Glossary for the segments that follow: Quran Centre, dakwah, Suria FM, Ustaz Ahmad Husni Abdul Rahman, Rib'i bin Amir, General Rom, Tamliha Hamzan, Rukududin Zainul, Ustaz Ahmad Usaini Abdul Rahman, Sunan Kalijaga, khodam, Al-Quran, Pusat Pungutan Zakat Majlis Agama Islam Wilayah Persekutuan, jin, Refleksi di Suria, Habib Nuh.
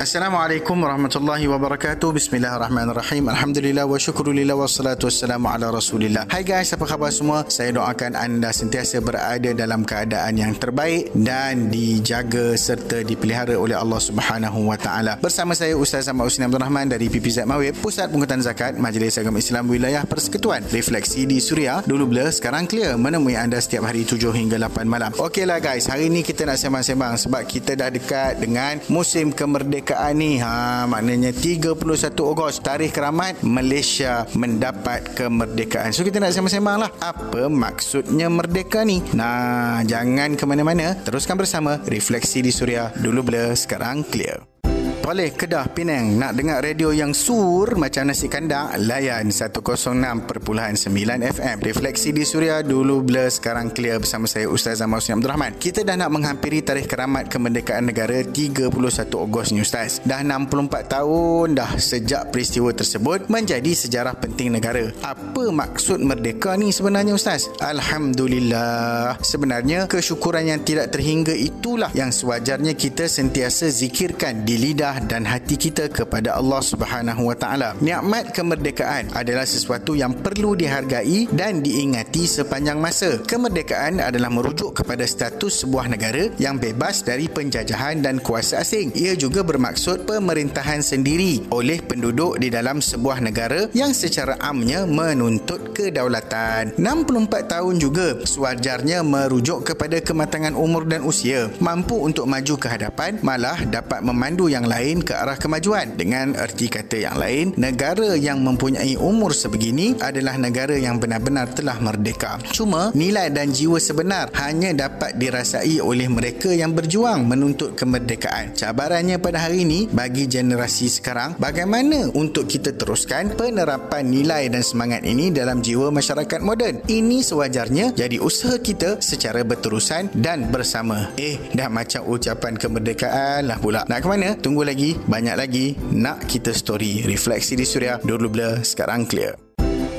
Assalamualaikum warahmatullahi wabarakatuh. Bismillahirrahmanirrahim. Alhamdulillah wa syukrulillah wassalatu wassalamu ala rasulillah. Hai guys, apa khabar semua? Saya doakan anda sentiasa berada dalam keadaan yang terbaik dan dijaga serta dipelihara oleh Allah Subhanahu wa taala. Bersama saya Ustaz Ahmad Usaini Abdul Rahman dari PPZ Mawib, Pusat Pungutan Zakat Majlis Agama Islam Wilayah Persekutuan. Refleksi di Suria, dulu blur sekarang clear, menemui anda setiap hari 7 hingga 8 malam. Okeylah guys, hari ni kita nak sembang-sembang sebab kita dah dekat dengan musim kemerdekaan ni. Maknanya 31 Ogos, tarikh keramat Malaysia mendapat kemerdekaan. So kita nak sembang-sembang lah, apa maksudnya merdeka ni? Nah, jangan ke mana-mana, teruskan bersama Refleksi di Suria, dulu blur sekarang clear. Oleh Kedah Penang, nak dengar radio yang sur macam nasi kandar, layan 106.9 FM. Refleksi di Suria, dulu blur sekarang clear, bersama saya Ustaz Ahmad Husni Abdul Rahman. Kita dah nak menghampiri tarikh keramat kemerdekaan negara 31 Ogos ni Ustaz. Dah 64 tahun dah sejak peristiwa tersebut menjadi sejarah penting negara. Apa maksud merdeka ni sebenarnya Ustaz? Alhamdulillah. Sebenarnya kesyukuran yang tidak terhingga itulah yang sewajarnya kita sentiasa zikirkan di lidah dan hati kita kepada Allah Subhanahu wa taala. Nikmat kemerdekaan adalah sesuatu yang perlu dihargai dan diingati sepanjang masa. Kemerdekaan adalah merujuk kepada status sebuah negara yang bebas dari penjajahan dan kuasa asing. Ia juga bermaksud pemerintahan sendiri oleh penduduk di dalam sebuah negara yang secara amnya menuntut kedaulatan. 64 tahun juga sewajarnya merujuk kepada kematangan umur dan usia, mampu untuk maju ke hadapan, malah dapat memandu yang lain ke arah kemajuan. Dengan erti kata yang lain, negara yang mempunyai umur sebegini adalah negara yang benar-benar telah merdeka. Cuma nilai dan jiwa sebenar hanya dapat dirasai oleh mereka yang berjuang menuntut kemerdekaan. Cabarannya pada hari ini bagi generasi sekarang, bagaimana untuk kita teruskan penerapan nilai dan semangat ini dalam jiwa masyarakat moden. Ini sewajarnya jadi usaha kita secara berterusan dan bersama. Dah macam ucapan kemerdekaan lah pula. Nak ke mana? Tunggu lagi, banyak lagi nak kita story. Refleksi di Suria, dulu blur sekarang clear.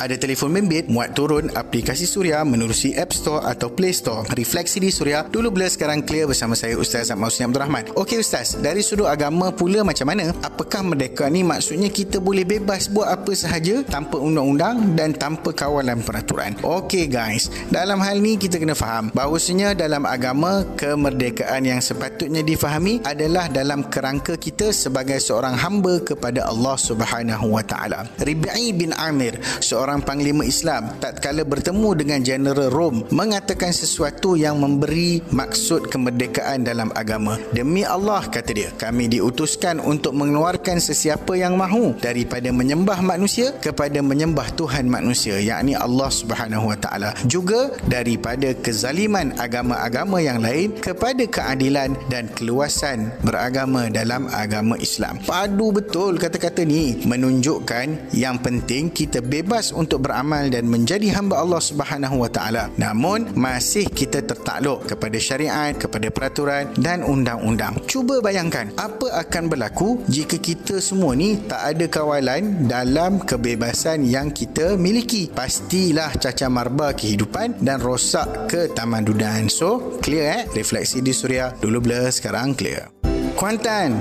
Ada telefon bimbit, muat turun aplikasi Suria menerusi App Store atau Play Store. Refleksi di Suria, dulu blur sekarang clear, bersama saya Ustaz Ahmad Husni Abdul Rahman. Okey Ustaz, dari sudut agama pula macam mana? Apakah merdeka ni maksudnya kita boleh bebas buat apa sahaja tanpa undang-undang dan tanpa kawalan peraturan? Okey guys, dalam hal ni kita kena faham bahawasanya dalam agama, kemerdekaan yang sepatutnya difahami adalah dalam kerangka kita sebagai seorang hamba kepada Allah Subhanahu wa taala. Rib'i bin Amir, seorang Panglima Islam, tatkala bertemu dengan General Rom, mengatakan sesuatu yang memberi maksud kemerdekaan dalam agama. Demi Allah, kata dia, kami diutuskan untuk mengeluarkan sesiapa yang mahu daripada menyembah manusia kepada menyembah Tuhan manusia, yakni Allah Subhanahu wa taala. Juga daripada kezaliman agama-agama yang lain kepada keadilan dan keluasan beragama dalam agama Islam. Padu betul kata-kata ni, menunjukkan yang penting kita bebas untuk beramal dan menjadi hamba Allah Subhanahu wa taala. Namun masih kita tertakluk kepada syariat, kepada peraturan dan undang-undang. Cuba bayangkan apa akan berlaku jika kita semua ni tak ada kawalan dalam kebebasan yang kita miliki. Pastilah cacar marbah kehidupan dan rosak ketamadunan. So, clear Refleksi di Suria, dulu blur sekarang clear. Kuantan,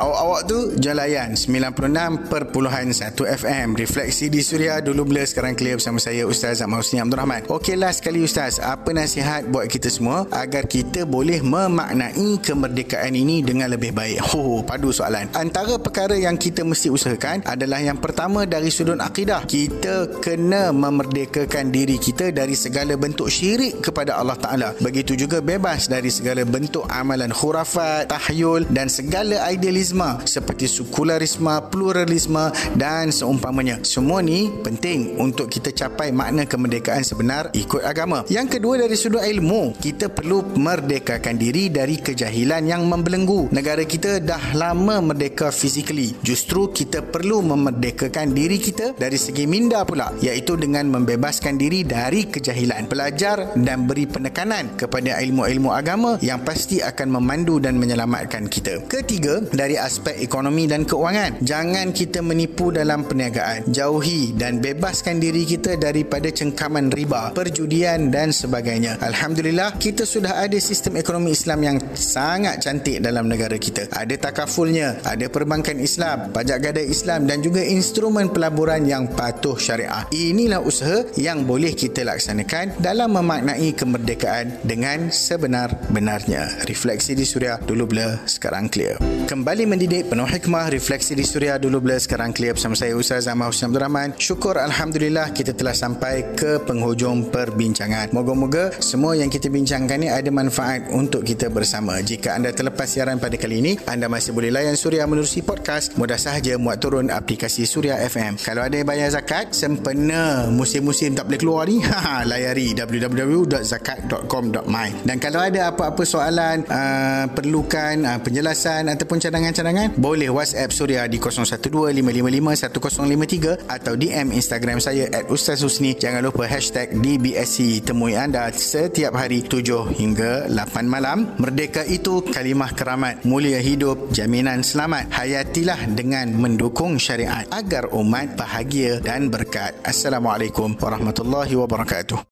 awak-awak tu Jalayan 96.1 FM. Refleksi di Suria, dulu blur sekarang clear, bersama saya Ustaz Ahmad Husni Abdul Rahman. Okey, last sekali Ustaz, apa nasihat buat kita semua agar kita boleh memaknai kemerdekaan ini dengan lebih baik? Padu soalan. Antara perkara yang kita mesti usahakan adalah yang pertama, dari sudut akidah, kita kena memerdekakan diri kita dari segala bentuk syirik kepada Allah Ta'ala. Begitu juga bebas dari segala bentuk amalan khurafat, tahyul dan segala idealisme seperti sekularisme, pluralisme dan seumpamanya. Semua ni penting untuk kita capai makna kemerdekaan sebenar ikut agama. Yang kedua, dari sudut ilmu, kita perlu merdekakan diri dari kejahilan yang membelenggu. Negara kita dah lama merdeka physically. Justru kita perlu memerdekakan diri kita dari segi minda pula, iaitu dengan membebaskan diri dari kejahilan. Belajar dan beri penekanan kepada ilmu-ilmu agama yang pasti akan memandu dan menyelamatkan perniagaan kita. Ketiga, dari aspek ekonomi dan keuangan. Jangan kita menipu dalam perniagaan. Jauhi dan bebaskan diri kita daripada cengkaman riba, perjudian dan sebagainya. Alhamdulillah, kita sudah ada sistem ekonomi Islam yang sangat cantik dalam negara kita. Ada takafulnya, ada perbankan Islam, pajak gadai Islam dan juga instrumen pelaburan yang patuh syariah. Inilah usaha yang boleh kita laksanakan dalam memaknai kemerdekaan dengan sebenar-benarnya. Refleksi di Suria, dulu blur, sekarang clear. Kembali mendidik penuh hikmah. Refleksi di Suria, dulu blur, sekarang clear, bersama saya Ustaz Ahmad Husni Abdul Rahman. Syukur Alhamdulillah kita telah sampai ke penghujung perbincangan. Moga-moga semua yang kita bincangkan ni ada manfaat untuk kita bersama. Jika anda terlepas siaran pada kali ini, anda masih boleh layan Suria menerusi podcast. Mudah sahaja muat turun aplikasi Suria FM. Kalau ada bayar zakat sempena musim-musim tak boleh keluar ni, layari www.zakat.com.my. Dan kalau ada apa-apa soalan, perlukan penjelasan ataupun cadangan-cadangan, boleh WhatsApp Suria di 012-555-1053 atau DM Instagram saya @ustazhusni. Jangan lupa #DBSC. Temui anda setiap hari 7 hingga 8 malam. Merdeka itu kalimah keramat, mulia hidup, jaminan selamat. Hayatilah dengan mendukung syariat agar umat bahagia dan berkat. Assalamualaikum warahmatullahi wabarakatuh.